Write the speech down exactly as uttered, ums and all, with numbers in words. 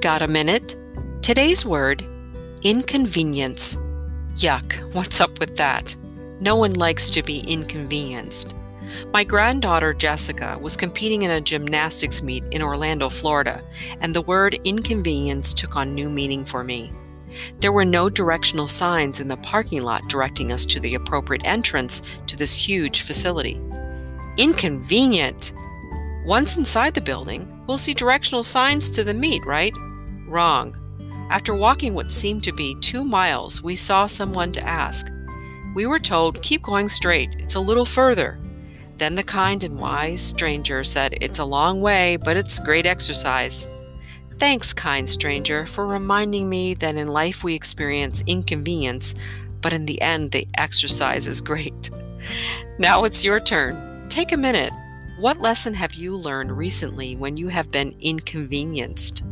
Got a minute? Today's word, inconvenience. Yuck, what's up with that? No one likes to be inconvenienced. My granddaughter Jessica was competing in a gymnastics meet in Orlando, Florida, and the word inconvenience took on new meaning for me. There were no directional signs in the parking lot directing us to the appropriate entrance to this huge facility. Inconvenient! Once inside the building, we'll see directional signs to the meet, right? Wrong. After walking what seemed to be two miles, we saw someone to ask. We were told, keep going straight, it's a little further. Then the kind and wise stranger said, it's a long way, but it's great exercise. Thanks, kind stranger, for reminding me that in life we experience inconvenience, but in the end, the exercise is great. Now it's your turn. Take a minute. What lesson have you learned recently when you have been inconvenienced?